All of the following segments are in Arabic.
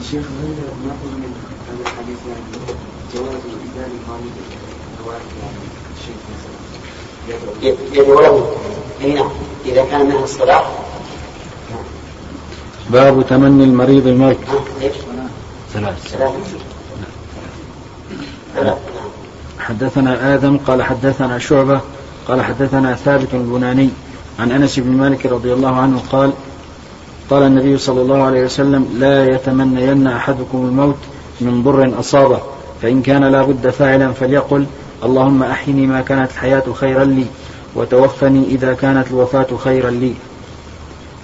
الشيخ هل نأخذ من هذا الحديث يعني جواز الإذان الغامض الواحد يعني الشيخ مثلا يدعو له؟ نعم إذا كان منها الصلاة. باب تمني المريض الموت. ثلاث. حدثنا آدم قال حدثنا شعبة قال حدثنا ثابت البناني عن أنس بن مالك رضي الله عنه قال قال النبي صلى الله عليه وسلم لا يتمنين أحدكم الموت من ضر أصابه فإن كان لا بد فاعلا فليقل اللهم أحيني ما كانت الحياة خيرا لي وتوفني إذا كانت الوفاة خيرا لي.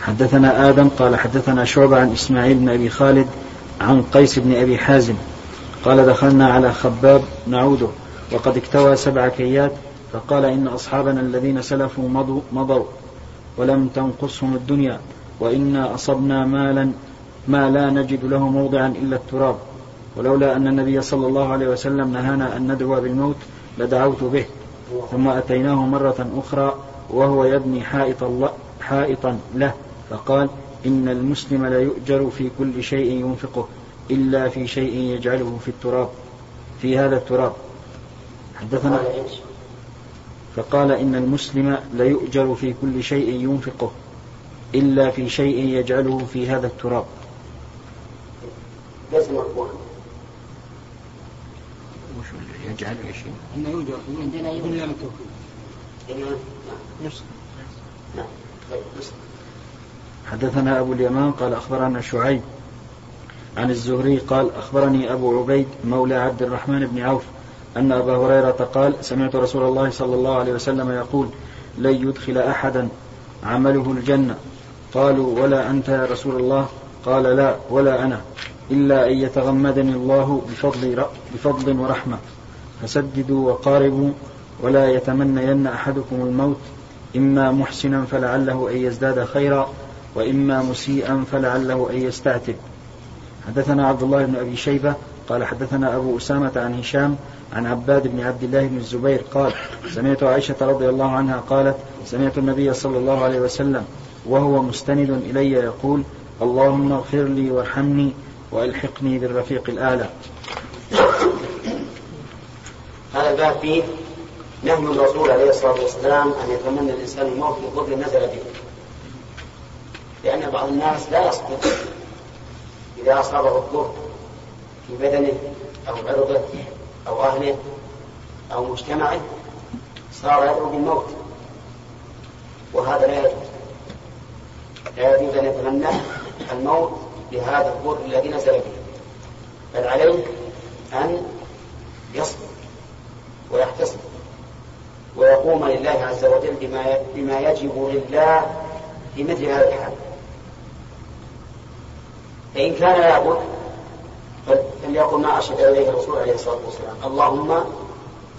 حدثنا آدم قال حدثنا شعبة عن إسماعيل بن أبي خالد عن قيس بن أبي حازم قال دخلنا على خباب نعوده وقد اكتوى 7 كيات فقال إن أصحابنا الذين سلفوا مضوا ولم تنقصهم الدنيا وإنا أصبنا مالا ما لا نجد له موضعا إلا التراب ولولا أن النبي صلى الله عليه وسلم نهانا أن ندعو بالموت لدعوت به ثم أتيناه مرة أخرى وهو يبني حائطا له فقال إن المسلم لا يؤجر في كل شيء ينفقه إلا في شيء يجعله في التراب في هذا التراب. حدثنا فقال إن المسلم لا يؤجر في كل شيء ينفقه إلا في شيء يجعله في هذا التراب. يجعله شيء إنه يؤجر عندنا حدثنا أبو اليمان قال أخبرنا شعيب عن الزهري قال أخبرني أبو عبيد مولى عبد الرحمن بن عوف أن أبا هريرة قال سمعت رسول الله صلى الله عليه وسلم يقول لن يدخل أحدا عمله الجنة قالوا ولا أنت يا رسول الله قال لا ولا أنا إلا أن يتغمدني الله بفضل ورحمة فسددوا وقاربوا ولا يتمنين أحدكم الموت إما محسنا فلعله أن يزداد خيرا وإما مسيئا فلعله أن يستعتب. حدثنا عبد الله بن أبي شيبة قال حدثنا أبو أسامة عن هشام عن عباد بن عبد الله بن الزبير قال سمعت عائشة رضي الله عنها قالت سمعت النبي صلى الله عليه وسلم وهو مستند إلي يقول اللهم اغفر لي وارحمني وألحقني بالرفيق الأعلى. هذا الباب فيه نهي الرسول عليه الصلاة والسلام أن يتمنى الإنسان الموت بقدر نزل به لأن بعض الناس لا يصبر إذا أصابه الضر في بدنه أو عرضه أو أهله أو مجتمعه صار يدعو بالموت وهذا لا يجوز. لا يجوز أن يتمنى الموت بهذا الضر الذي نزل به بل عليه أن يصبر ويحتسب ويقوم لله عز وجل بما يجب لله في مثل هذا الحال. فإن كان لا بد فليقل ما أشهد إليه الرسول عليه الصلاة والسلام اللهم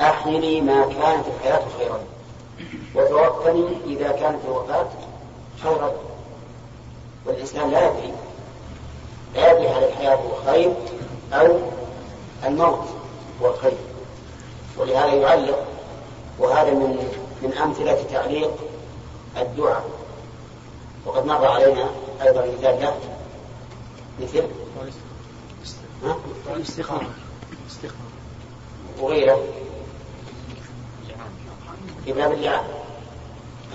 أحيني ما كانت الحياة خيرا وتوفني إذا كانت الوفاة خيرا. والإنسان لا يدري هل الحياة خير أو الموت هو خير ولهذا يعلق وهذا من أمثلة تعليق الدعاء وقد مر علينا أيضا مثال له مثل الاستخارة وغيره في باب اللعان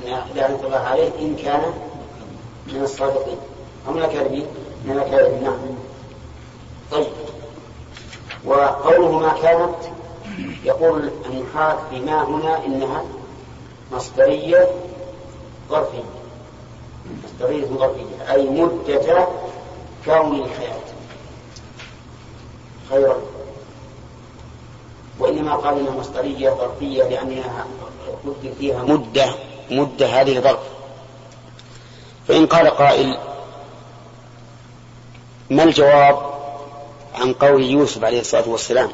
أن نتبع عليه إن كان من الصادقين هم الكاذبين من الكاذبين. نعم طيب. وقوله ما كانت يقول النحاة بما هنا إنها مصدرية ظرفية أي مدة كون الحياة خيرا وإنما قال إنها مصدرية ظرفية لأنها فيها مدة هذه ظرف. فإن قال قائل ما الجواب عن قول يوسف عليه الصلاة والسلام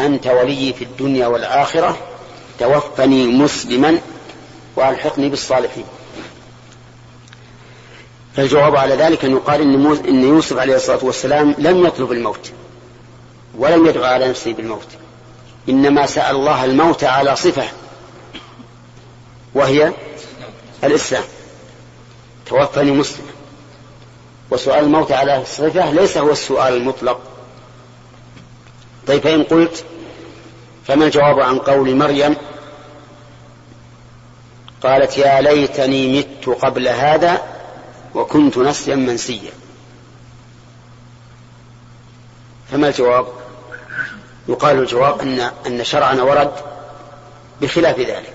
أنت ولي في الدنيا والآخرة توفني مسلما وألحقني بالصالحين؟ فالجواب على ذلك أن يقال إن يوسف عليه الصلاة والسلام لم يطلب الموت ولم يدعو على نفسه بالموت إنما سأل الله الموت على صفة وهي الإسلام توفني مسلما وسؤال الموت على صفة ليس هو السؤال المطلق. طيب فإن قلت فما الجواب عن قول مريم قالت يا ليتني مت قبل هذا وكنت نسيا منسيا؟ فما الجواب؟ يقال الجواب أن شرعنا ورد بخلاف ذلك،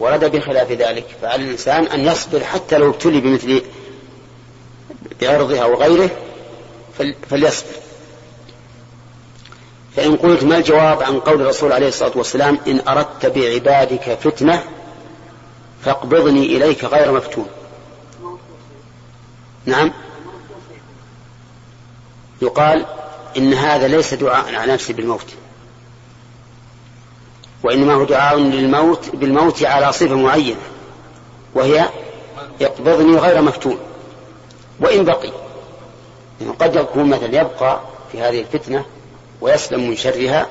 ورد بخلاف ذلك، فعلى الإنسان أن يصبر حتى لو ابتلي بمثل بعرضها وغيره فليصبر. فإن قلت ما الجواب عن قول الرسول عليه الصلاة والسلام إن أردت بعبادك فتنة فاقبضني إليك غير مفتون؟ نعم، يقال إن هذا ليس دعاء على نفسي بالموت، وإنما هو دعاء للموت بالموت على صفة معينة وهي يقبضني غير مفتون وإن بقي، لأنه قد يكون مثلا يبقى في هذه الفتنة ويسلم من شرها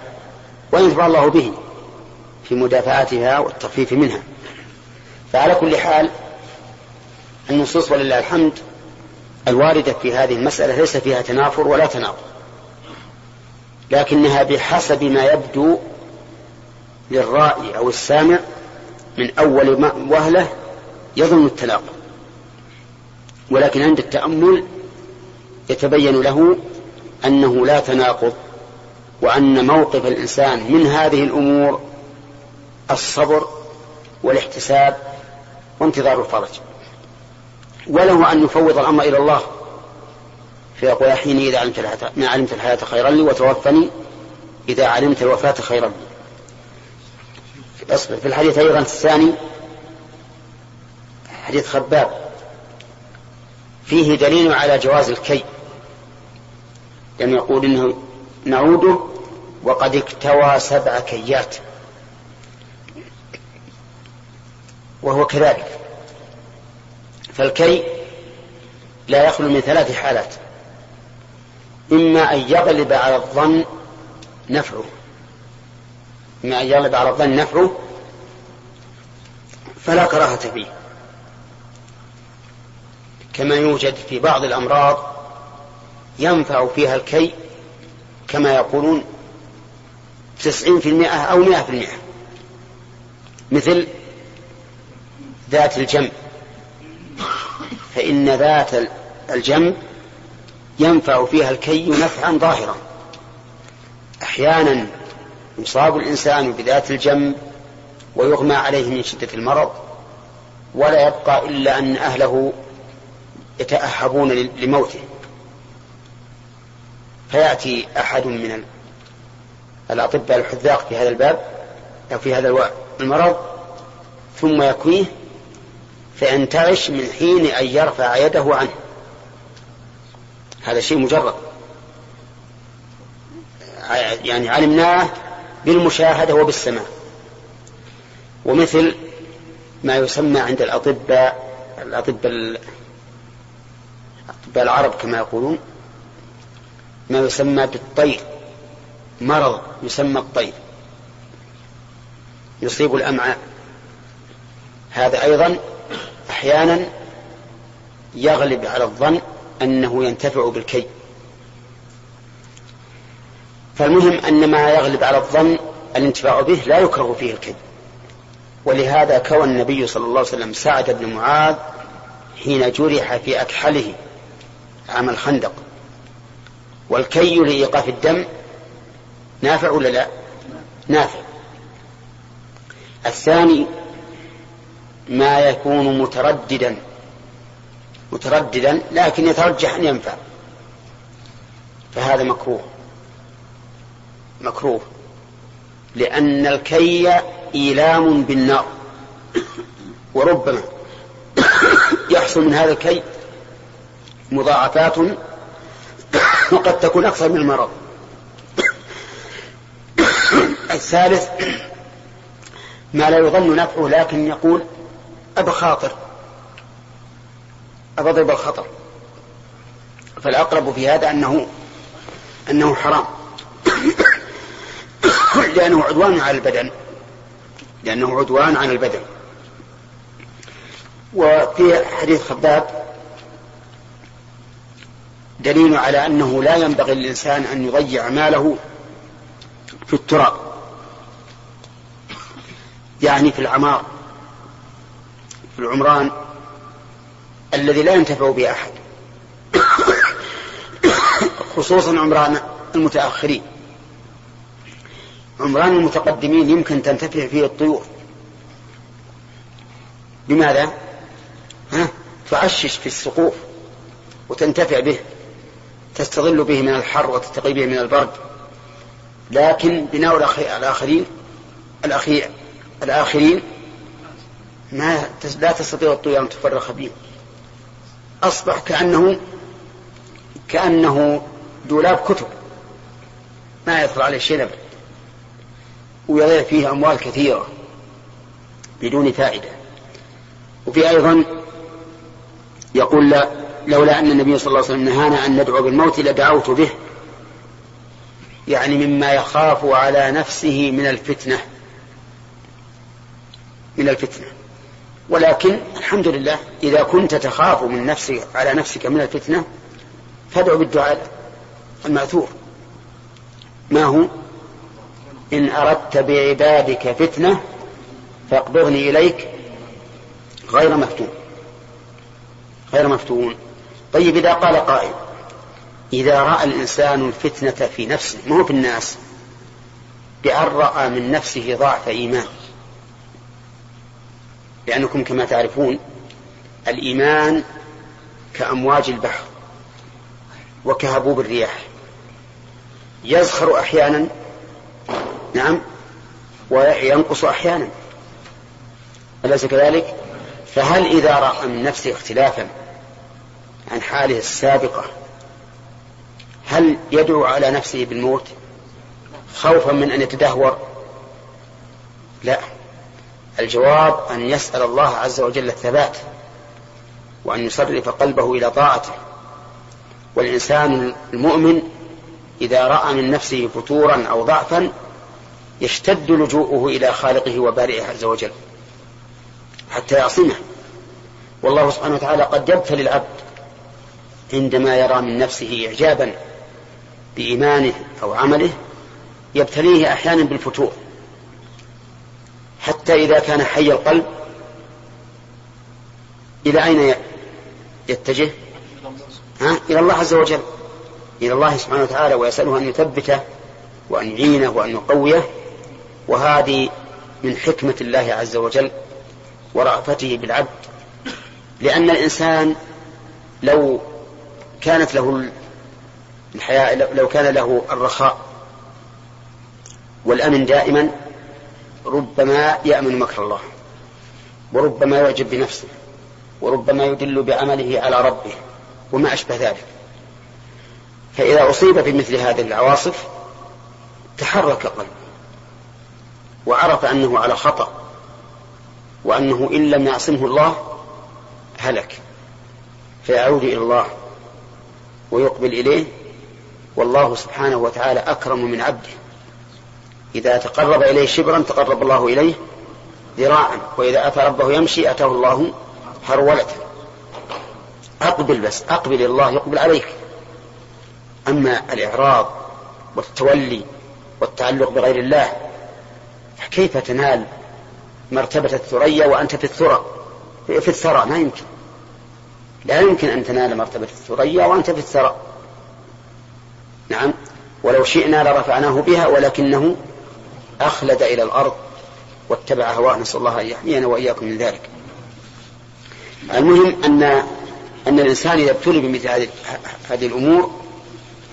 وينفع الله به في مدافعتها والتخفيف منها. فعلى كل حال النصوص ولله الحمد الواردة في هذه المسألة ليس فيها تنافر ولا تناقض، لكنها بحسب ما يبدو للرائي أو السامع من أول وهلة يظن التناقض، ولكن عند التأمل يتبين له أنه لا تناقض، وأن موقف الإنسان من هذه الأمور الصبر والاحتساب وانتظار الفرج، وله أن يفوض الأمر إلى الله فيقول حيني إذا علمت الحياة ما علمت الحياة خيرا لي وتوفني إذا علمت الوفاة خيرا لي. أصبر في الحديث أيضا الثاني حديث خباب فيه دليل على جواز الكي، لأنه يقول إنه نعوده وقد اكتوى 7 كيات، وهو كذلك. فالكي لا يخلو من 3 حالات: إما أن يغلب على الظن نفعه، فلا كراهة فيه، كما يوجد في بعض الأمراض ينفع فيها الكي كما يقولون 90% أو 100%، مثل ذات الجنب، فإن ذات الجنب ينفع فيها الكي نفعا ظاهرا. أحيانا يصاب الإنسان بذات الجنب ويغمى عليه من شدة المرض، ولا يبقى إلا أن أهله يتأهبون لموته، فيأتي أحد من الأطباء الحذاق في هذا الباب أو في هذا المرض ثم يكويه فينتعش من حين أن يرفع يده عنه. هذا شيء مجرد يعني علمناه بالمشاهدة وبالسماع، ومثل ما يسمى عند الأطباء العرب كما يقولون ما يسمى بالطير، مرض يسمى الطير يصيب الأمعاء، هذا أيضا أحيانا يغلب على الظن أنه ينتفع بالكي. فالمهم أن ما يغلب على الظن الانتفاع به لا يكره فيه الكي، ولهذا كوى النبي صلى الله عليه وسلم سعد بن معاذ حين جرح في أكحله عام الخندق. والكي لإيقاف الدم نافع ولا لا؟ نافع. الثاني ما يكون مترددا لكن يترجح أن ينفع، فهذا مكروه، لأن الكي إيلام بالنار، وربما يحصل من هذا الكي مضاعفات وقد تكون أكثر من المرض. الثالث ما لا يظن نفعه لكن يقول أبضرب الخطر، فالأقرب في هذا أنه حرام لأنه عدوان على البدن، وفي حديث خباب دليل على أنه لا ينبغي للإنسان أن يضيع ماله في التراب، يعني في العمار، في العمران الذي لا ينتفع به أحد، خصوصا عمران المتأخرين. عمران المتقدمين يمكن تنتفع فيه الطيور. لماذا؟ تعشش في السقوف وتنتفع به، تستظل به من الحر وتتقي به من البرد. لكن بناء الآخرين لا تستطيع الطيور أن تفرخ به، أصبح كأنه دولاب كتب ما يدخل عليه شيء أبدا، ويضيع فيه أموال كثيرة بدون فائدة. وفي أيضا يقول لولا أن النبي صلى الله عليه وسلم نهانا أن ندعو بالموت لدعوت به، يعني مما يخاف على نفسه من الفتنة. ولكن الحمد لله إذا كنت تخاف من نفسك على نفسك من الفتنة فادعو بالدعاء المأثور. ما هو؟ إن أردت بعبادك فتنة فاقبضني إليك غير مفتون. طيب، إذا قال قائل إذا رأى الإنسان الفتنة في نفسه، ما هو في الناس، بأن رأى من نفسه ضعف إيمان، لأنكم كما تعرفون الإيمان كأمواج البحر وكهبوب الرياح، يزخر أحيانا وينقص أحيانا، أليس كذلك؟ فهل إذا رأى من نفسه اختلافا عن حاله السابقة هل يدعو على نفسه بالموت خوفا من أن يتدهور؟ لا، الجواب أن يسأل الله عز وجل الثبات وأن يصرف قلبه إلى طاعته. والإنسان المؤمن إذا رأى من نفسه فتورا أو ضعفا يشتد لجوءه إلى خالقه وبارئه عز وجل حتى يعصمه. والله سبحانه وتعالى قد يبتلي العبد عندما يرى من نفسه إعجابا بإيمانه أو عمله، يبتليه أحيانا بالفتور حتى إذا كان حي القلب إلى أين يتجه؟ إلى الله عز وجل، إلى الله سبحانه وتعالى، ويسأله أن يثبته وأن يعينه وأن يقويه. وهذه من حكمة الله عز وجل ورأفته بالعبد، لأن الإنسان لو كانت له الحياة، لو كان له الرخاء والأمن دائما ربما يأمن مكر الله، وربما يعجب بنفسه، وربما يدل بعمله على ربه وما أشبه ذلك. فإذا أصيب بمثل هذه العواصف تحرك قلبه وعرف أنه على خطأ، وأنه إن لم يعصمه الله هلك، فيعود إلى الله ويقبل إليه. والله سبحانه وتعالى أكرم من عبده، إذا تقرب إليه شبرا تقرب الله إليه ذراعا، وإذا أتى ربه يمشي أتاه الله هرولة. أقبل، بس أقبل، الله يقبل عليك. أما الإعراض والتولي والتعلق بغير الله فكيف تنال مرتبة الثريا وأنت في الثرى؟ ما يمكن، لا يمكن أن تنال مرتبة الثريا وأنت في الثرى. نعم، ولو شئنا لرفعناه بها ولكنه أخلد إلى الأرض واتبع هواه، نسأل الله أن يحمينا وإياكم من ذلك. المهم أن الإنسان إذا ابتلي بمثل هذه الأمور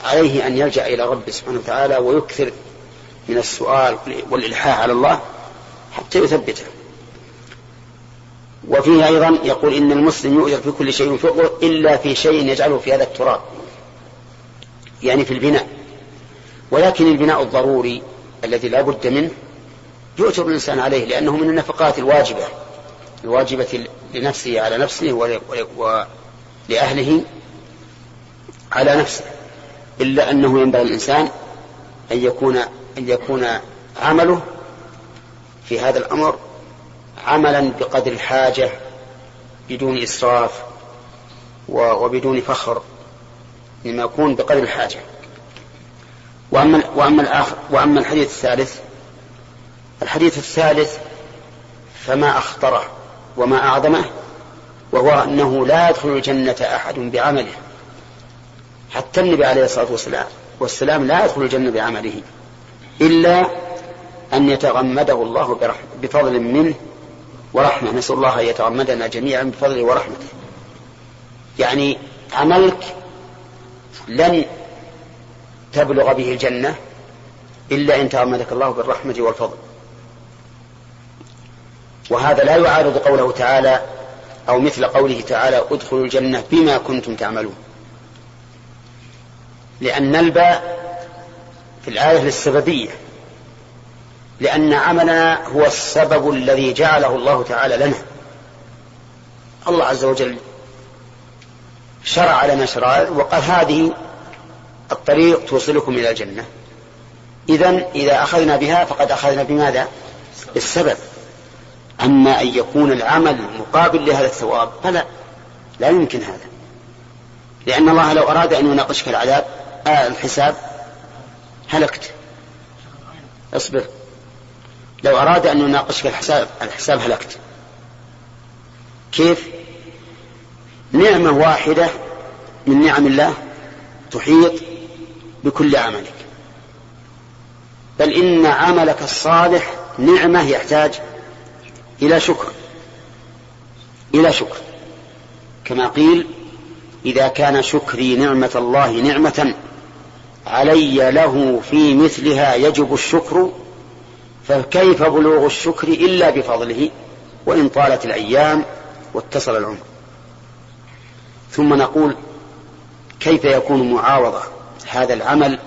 عليه أن يلجأ إلى ربه سبحانه وتعالى ويكثر من السؤال والإلحاح على الله حتى يثبته. وفيه أيضا يقول إن المسلم يؤجر في كل شيء فقه إلا في شيء يجعله في هذا التراب، يعني في البناء. ولكن البناء الضروري الذي لا بد منه يؤجر الإنسان عليه، لأنه من النفقات الواجبة لنفسه على نفسه ولأهله على نفسه. إلا أنه ينبغي الإنسان أن يكون عمله في هذا الأمر عملا بقدر الحاجة، بدون إسراف وبدون فخر، لما يكون بقدر الحاجة. وأما الحديث الثالث، فما أخطره وما أعظمه، وهو أنه لا يدخل الجنة أحد بعمله، حتى النبي عليه الصلاة والسلام لا يدخل الجنة بعمله إلا أن يتغمده الله بفضل منه ورحمة. نسأل الله أن يتغمدنا جميعا بفضله ورحمته. يعني عملك لن تبلغ به الجنة إلا أن تغمدك الله بالرحمة والفضل. وهذا لا يعارض قوله تعالى أو مثل قوله تعالى ادخلوا الجنة بما كنتم تعملون، لأن الباء في الآية للسببية، لأن عملنا هو السبب الذي جعله الله تعالى لنا. الله عز وجل شرع لنا شرائع وقال هذه الطريق توصلكم إلى الجنة، إذن إذا أخذنا بها فقد أخذنا بماذا؟ بالسبب. أما أن يكون العمل مقابل لهذا الثواب فلا، لا يمكن هذا، لأن الله لو أراد أن يناقشك العذاب الحساب هلكت. اصبر، لو أراد أن يناقشك الحساب هلكت. كيف؟ نعمة واحدة من نعم الله تحيط بكل عملك، بل إن عملك الصالح نعمة يحتاج إلى شكر، كما قيل إذا كان شكري نعمة الله نعمة علي له في مثلها يجب الشكر، فكيف بلوغ الشكر إلا بفضله وإن طالت الأيام واتصل العمر. ثم نقول كيف يكون معاوضة هذا العمل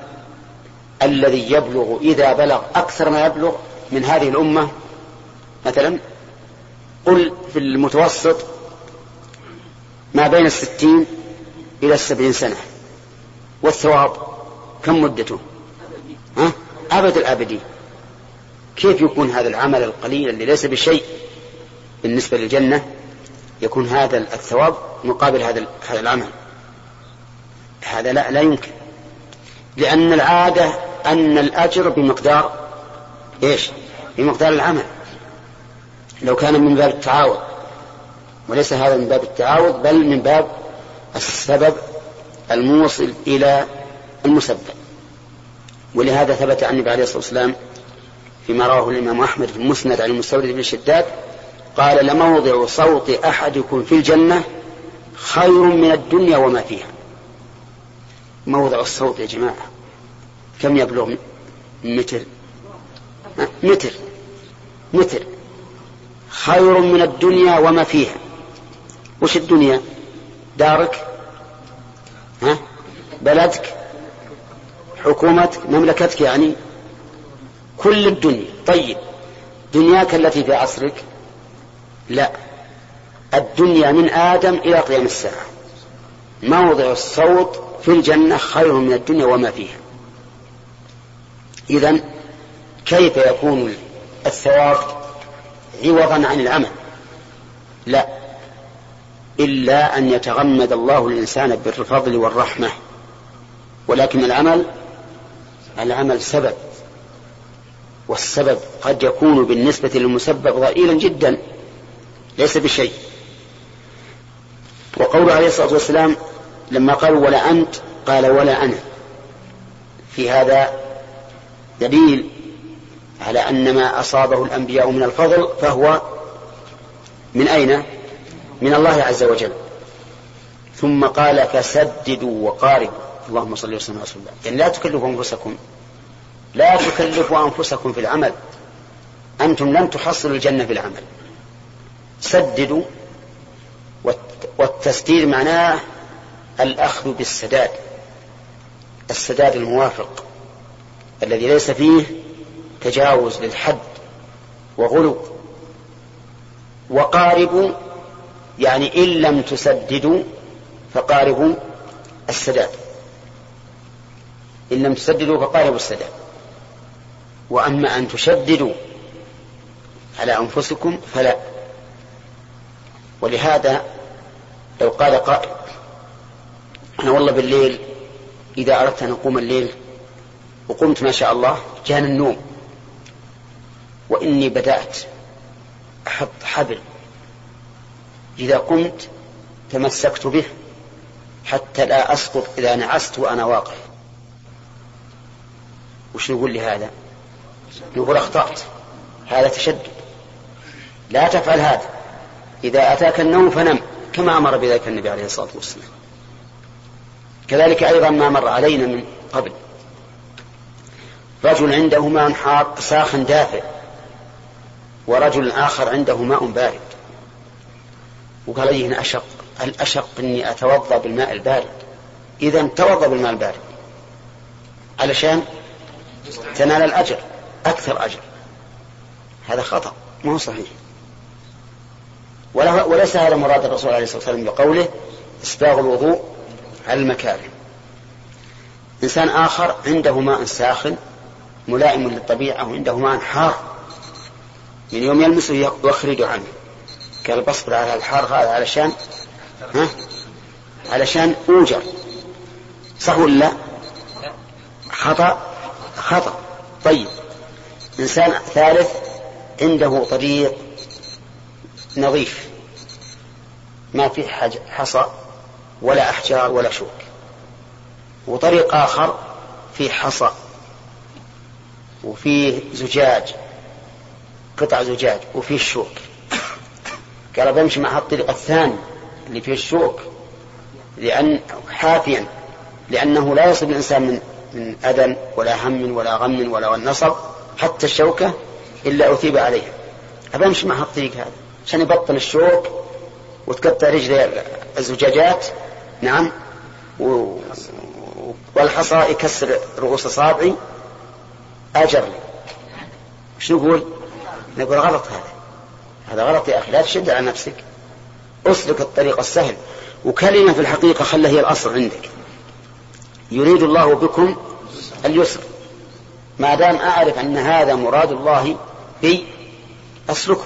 الذي يبلغ إذا بلغ أكثر ما يبلغ من هذه الأمة؟ مثلا قل في المتوسط ما بين 60 إلى 70 سنة، والثواب كم مدته؟ أبد الأبدي. كيف يكون هذا العمل القليل اللي ليس بشيء بالنسبة للجنة يكون هذا الثواب مقابل هذا العمل؟ هذا لا يمكن، لأن العادة أن الأجر بمقدار بمقدار العمل. لو كان من باب التعاوض، وليس هذا من باب التعاوض بل من باب السبب الموصل إلى المسبب. ولهذا ثبت عن النبي عليه الصلاة والسلام فيما رواه الإمام أحمد في المسند عن المستورد بن شداد قال لموضع صوت أحدكم في الجنة خير من الدنيا وما فيها. موضع الصوت يا جماعة كم يبلغ؟ متر. خير من الدنيا وما فيها. وش الدنيا؟ دارك، بلدك، حكومتك، مملكتك، يعني كل الدنيا. طيب دنياك التي في عصرك؟ لا، الدنيا من آدم إلى قيام الساعة. موضع الصوت في الجنة خير من الدنيا وما فيها. إذن كيف يكون الثواب عوضا عن العمل؟ لا، إلا أن يتغمد الله الإنسان بالفضل والرحمة. ولكن العمل سبب، والسبب قد يكون بالنسبة للمسبب ضئيلا جدا ليس بشيء. وقوله عليه الصلاة والسلام لما قال ولا أنت قال ولا أنا، في هذا دليل على أن ما أصابه الأنبياء من الفضل فهو من أين؟ من الله عز وجل. ثم قال فسددوا وقاربوا اللهم صل وسلم على رسول الله. يعني لا تكلفوا أنفسكم في العمل، أنتم لن تحصلوا الجنة في العمل. سددوا، والتسديد معناه الأخذ بالسداد، السداد الموافق الذي ليس فيه تجاوز للحد وغلو. وقاربوا يعني إن لم تسددوا فقاربوا السداد، إن لم تسددوا فقاربوا السداد. وأما أن تشددوا على أنفسكم فلا. ولهذا لو قال قائل أنا والله بالليل إذا أردت أن أقوم الليل وقمت ما شاء الله كان النوم، وإني بدأت أحط حبل إذا قمت تمسكت به حتى لا أسقط إذا نعست وأنا واقف. وش يقول لي هذا؟ يقول أخطأت، هذا تشدد، لا تفعل هذا، إذا أتاك النوم فنم كما أمر بذلك النبي عليه الصلاة والسلام. كذلك أيضا ما مر علينا من قبل، رجل عنده ماء حار ساخن دافئ، ورجل آخر عنده ماء بارد، وقال لي هنا أشق، الأشق أني أتوضأ بالماء البارد، إذا توضأ بالماء البارد علشان تنال الأجر أكثر أجر. هذا خطأ، ما هو صحيح، وليس هذا مراد الرسول عليه الصلاة والسلام بقوله إسباغ الوضوء على المكاره. إنسان آخر عنده ماء ساخن ملائم للطبيعة وعنده ماء حار، من يوم يلمسه يخرج عنه، قال بصبر على الحار هذا علشان علشان أوجر، صح ولا لا؟ خطأ، خطأ. طيب إنسان ثالث عنده طريق نظيف ما فيه حصى ولا أحجار ولا شوك، وطريق آخر فيه حصى وفيه زجاج، قطع زجاج وفيه شوك، قال بمشي مع الطريق الثاني اللي فيه الشوك لأن حافيا، لأنه لا يصيب الإنسان من أذى ولا هم ولا غم ولا نصب حتى الشوكة إلا أثيب عليها، أبمشي مع الطريق هذا عشان يبطل الشوك وتقطع رجل الزجاجات، نعم، والحصى يكسر رؤوس صابعي، أجر لي. شو نقول؟ نقول غلط، هذا غلط يا أخي، لا تشد على نفسك، أسلك الطريق السهل. وكلمة في الحقيقة خلها هي الأصل عندك، يريد الله بكم اليسر، ما دام أعرف أن هذا مراد الله بي أسلكه،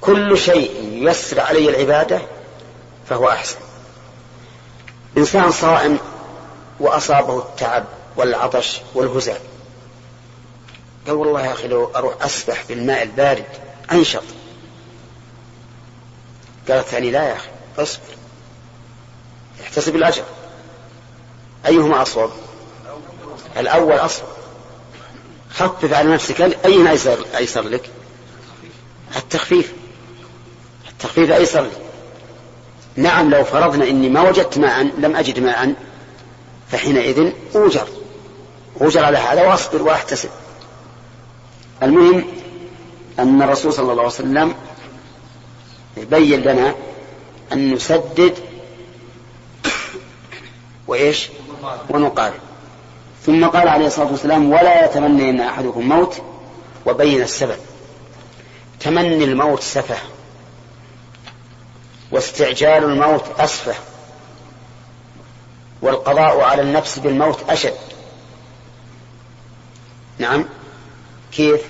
كل شيء يسر علي العبادة فهو أحسن. إنسان صائم وأصابه التعب والعطش والهزال، قال والله يا أخي لو أروح أسبح في الماء البارد أنشط، قال الثاني لا يا أخي أصبر احتسب الأجر. أيهما أصوب؟ الأول أصوب. خفف على نفسك، أين أيسر لك؟ التخفيف، التخفيف أيسر لك. نعم لو فرضنا إني ما وجدت ماء، لم أجد ماء، فحينئذ أوجر على هذا وأصبر وأحتسب. المهم أن الرسول صلى الله عليه وسلم يبين لنا أن نسدد وإيش ونقارب. ثم قال عليه الصلاة والسلام ولا يتمنى أن أحدكم موت، وبين السبب. تمني الموت سفه، واستعجال الموت أسفه، والقضاء على النفس بالموت أشد. نعم، كيف؟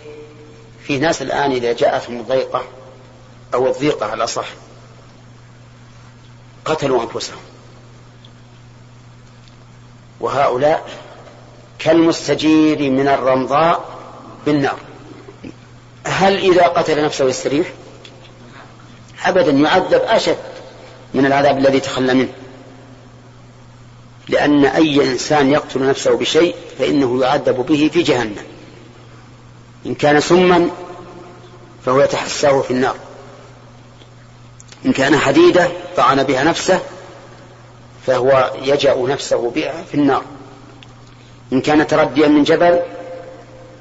في ناس الآن إذا جاءتهم الضيقة أو الضيقة على صح قتلوا أنفسهم، وهؤلاء كالمستجير من الرمضاء بالنار. هل إذا قتل نفسه يستريح؟ أبدا، يعذب أشد من العذاب الذي تخلى منه، لأن أي إنسان يقتل نفسه بشيء فإنه يعذب به في جهنم، إن كان سما فهو يتحساه في النار، إن كان حديدة طعن بها نفسه فهو يجأ نفسه بها في النار، إن كان ترديا من جبل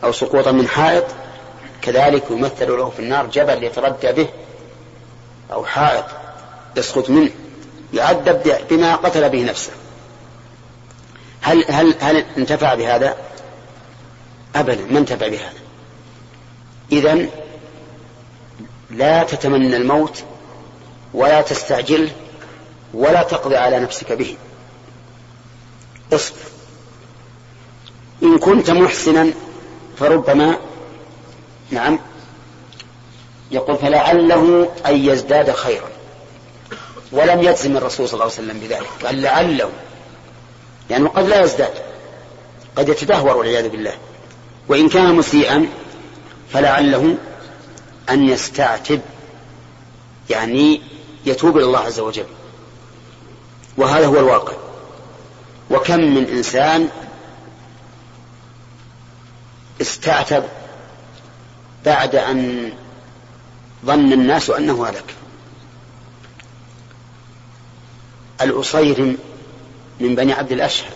أو سقوطا من حائط كذلك يمثل له في النار، جبل يتردى به أو حائط يسقط منه يعذب بما قتل به نفسه. هل انتفع بهذا؟ أبدا ما انتفع بهذا. إذن لا تتمنى الموت ولا تستعجل ولا تقضي على نفسك به، اصبر. إن كنت محسنا فربما، نعم، يقول فلعله أن يزداد خيرا، ولم يجزم الرسول صلى الله عليه وسلم بذلك، قال لعله لأنه قد لا يزداد، قد يتدهور والعياذ بالله. وإن كان مسيئا فلعله أن يستعتب، يعني يتوب إلى الله عز وجل، وهذا هو الواقع. وكم من إنسان استعتب بعد أن ظن الناس أنه هلك. الأصيرم من بني عبد الأشهل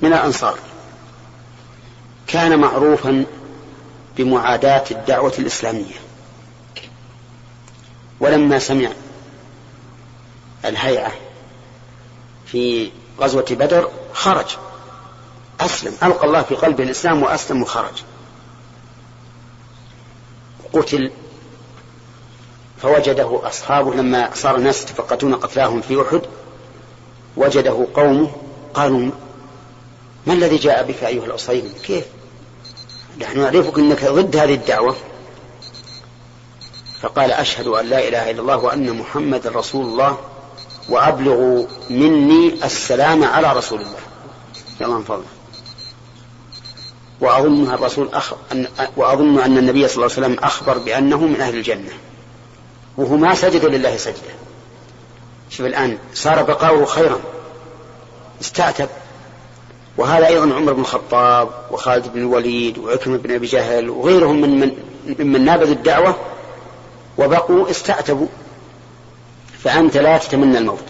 من الأنصار كان معروفا بمعاداة الدعوة الإسلامية، ولما سمع الهيعة في غزوة بدر خرج أسلم، ألقى الله في قلبه الإسلام وأسلم وخرج، قتل. فوجده أصحابه لما صار الناس يتفقدون قتلاهم في أحد، وجده قومه قالوا: ما الذي جاء بك أيها الأصيل؟ كيف نحن نعرفك أنك ضد هذه الدعوة؟ فقال: أشهد أن لا إله إلا الله وأن محمد رسول الله، وأبلغوا مني السلام على رسول الله. يا الله من فضله. وأظن أن النبي صلى الله عليه وسلم أخبر بأنه من أهل الجنة، وهما سجدوا لله سجدة. شوف الآن صار بقاؤه خيرا، استعتب. وهذا أيضا عمر بن الخطاب وخالد بن الوليد وعكرمة بن أبي جهل وغيرهم من نابذ الدعوة وبقوا استعتبوا. فأنت لا تتمنى الموت،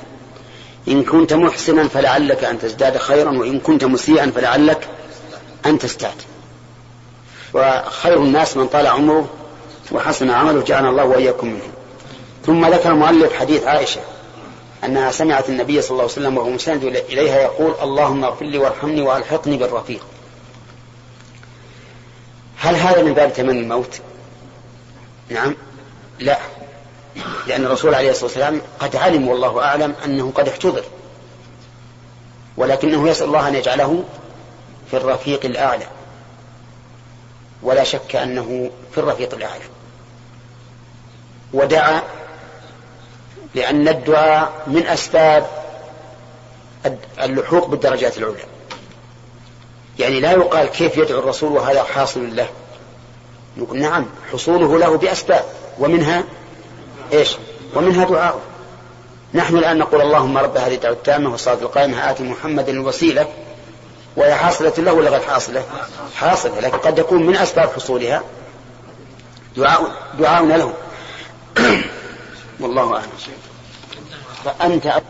إن كنت محسنا فلعلك أن تزداد خيرا، وإن كنت مسيئا فلعلك أن تستعتب. وخير الناس من طال عمره وحسن عمله، جعلنا الله وإياكم منه. ثم ذكر المؤلف حديث عائشة أنها سمعت النبي صلى الله عليه وسلم وهو مسند إليها يقول: اللهم اغفر لي وارحمني وألحقني بالرفيق. هل هذا من باب تمني الموت؟ نعم، لا، لأن الرسول عليه الصلاة والسلام قد علم والله أعلم أنه قد احتضر، ولكنه يسأل الله أن يجعله في الرفيق الأعلى، ولا شك أنه في الرفيق الأعلى. ودعا، لأن الدعاء من أسباب اللحوق بالدرجات العلى. يعني لا يقال كيف يدعو الرسول وهذا حاصل له، نقول نعم، حصوله له بأسباب ومنها دعاء. نحن الآن نقول: اللهم رب هذه الدعوة التامة والصلاة القائمة آت محمد الوسيلة، وهي حاصلة له ولا غير حاصلة؟ حاصلة، لكن قد يكون من أسباب حصولها دعاؤنا له. والله أعلم. فأنت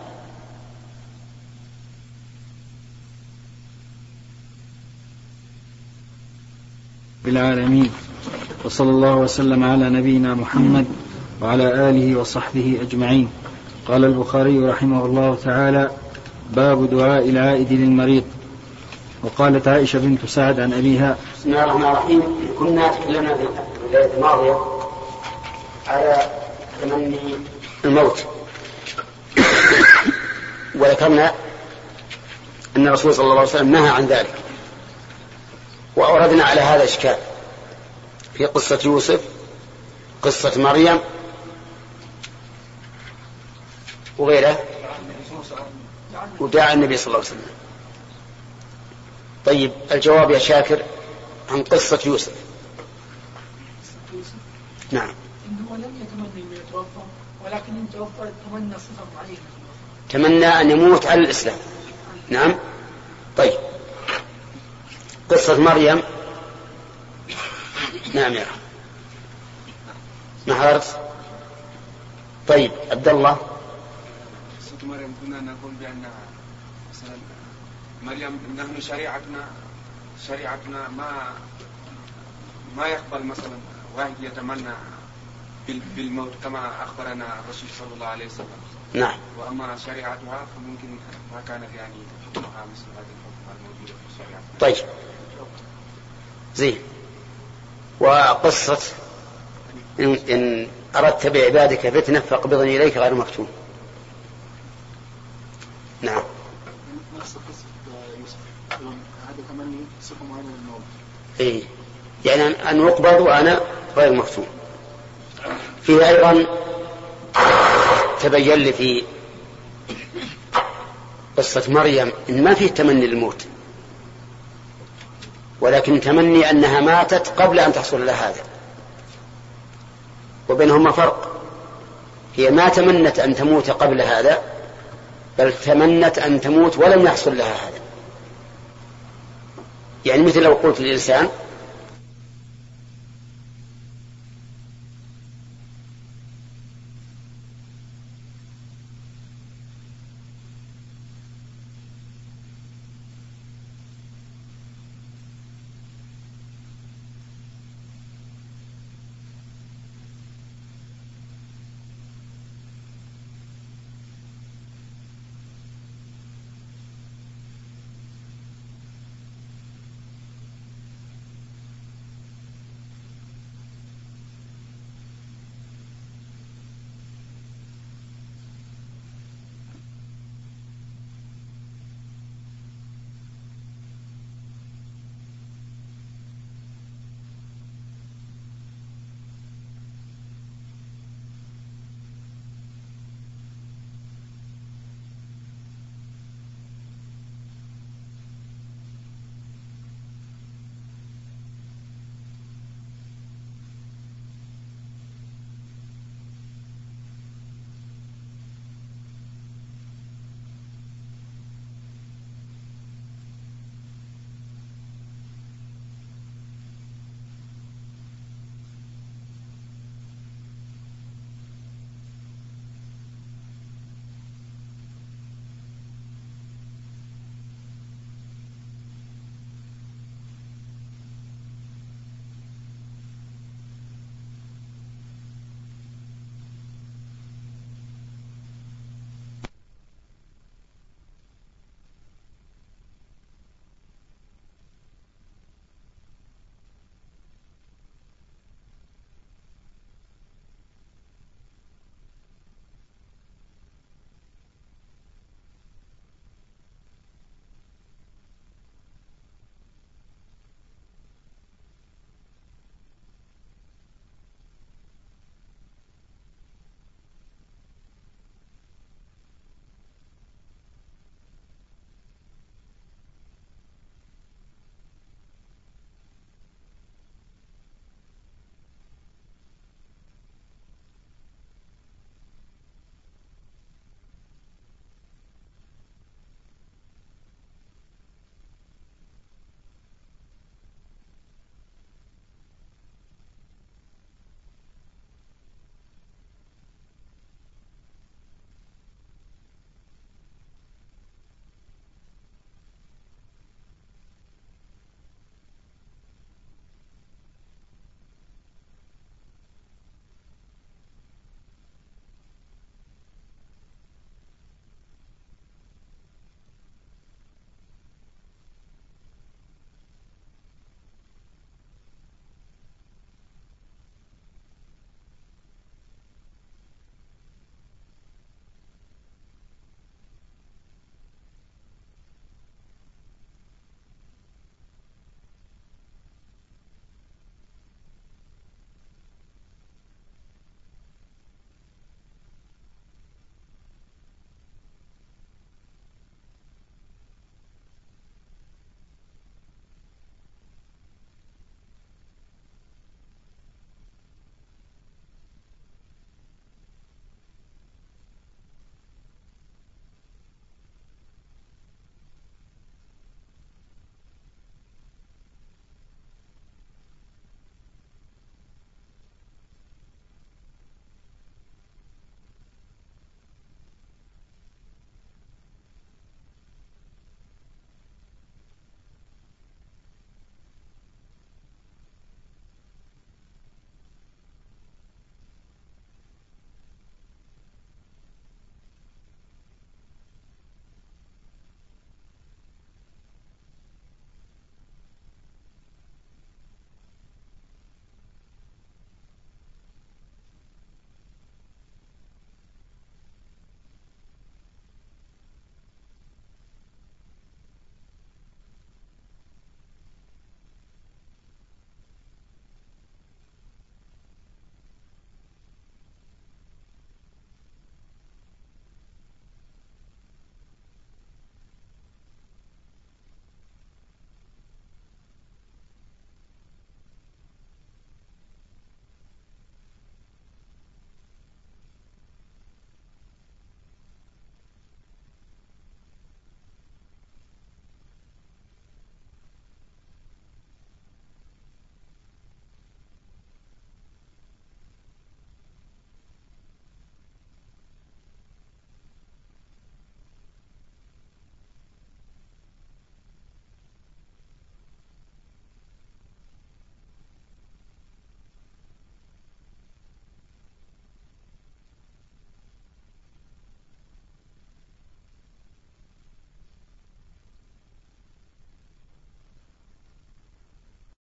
بالعالمين، وصلى الله وسلم على نبينا محمد وعلى آله وصحبه أجمعين. قال البخاري رحمه الله تعالى: باب دعاء العائد للمريض. وقالت عائشة بنت سعد عن أبيها: بسم الله الرحمن الرحيم. كنا تكلمنا في الليلة الماضية على تمني الموت، وذكرنا أن الرسول صلى الله عليه وسلم نهى عن ذلك، وأوردنا على هذا إشكال في قصة يوسف، قصة مريم وغيره، ودعا النبي صلى الله عليه وسلم. طيب، الجواب يا شاكر عن قصة يوسف. نعم، إنه لم يتمنى أن يتوفى، ولكن إن توفى تمنى صفة معينة، تمنى أن يموت على الإسلام. نعم. طيب، قصة مريم. نعم يا رب، ما حضرت. طيب، عبد الله. قصة مريم كنا نقول بأن مريم نحن شريعتنا ما يقبل مثلا واحد يتمنى بالموت كما أخبرنا الرسول صلى الله عليه وسلم. نعم. وأما شريعتها فممكن ما كانت يعني تطبقها مثل هذه الحكم الموجودة في شريعتنا. طيب، زين. وقصة إن أردت بعبادك فتنة فاقبضني إليك غير مفتون. نعم. إيه، يعني أن أقبض وأنا غير مفتون. في أيضا تبين لي في قصة مريم ما فيه تمني الموت، ولكن تمني أنها ماتت قبل أن تحصل لها هذا، وبينهما فرق. هي ما تمنت أن تموت قبل هذا، بل تمنت أن تموت ولم يحصل لها هذا. يعني مثل لو قلت للإنسان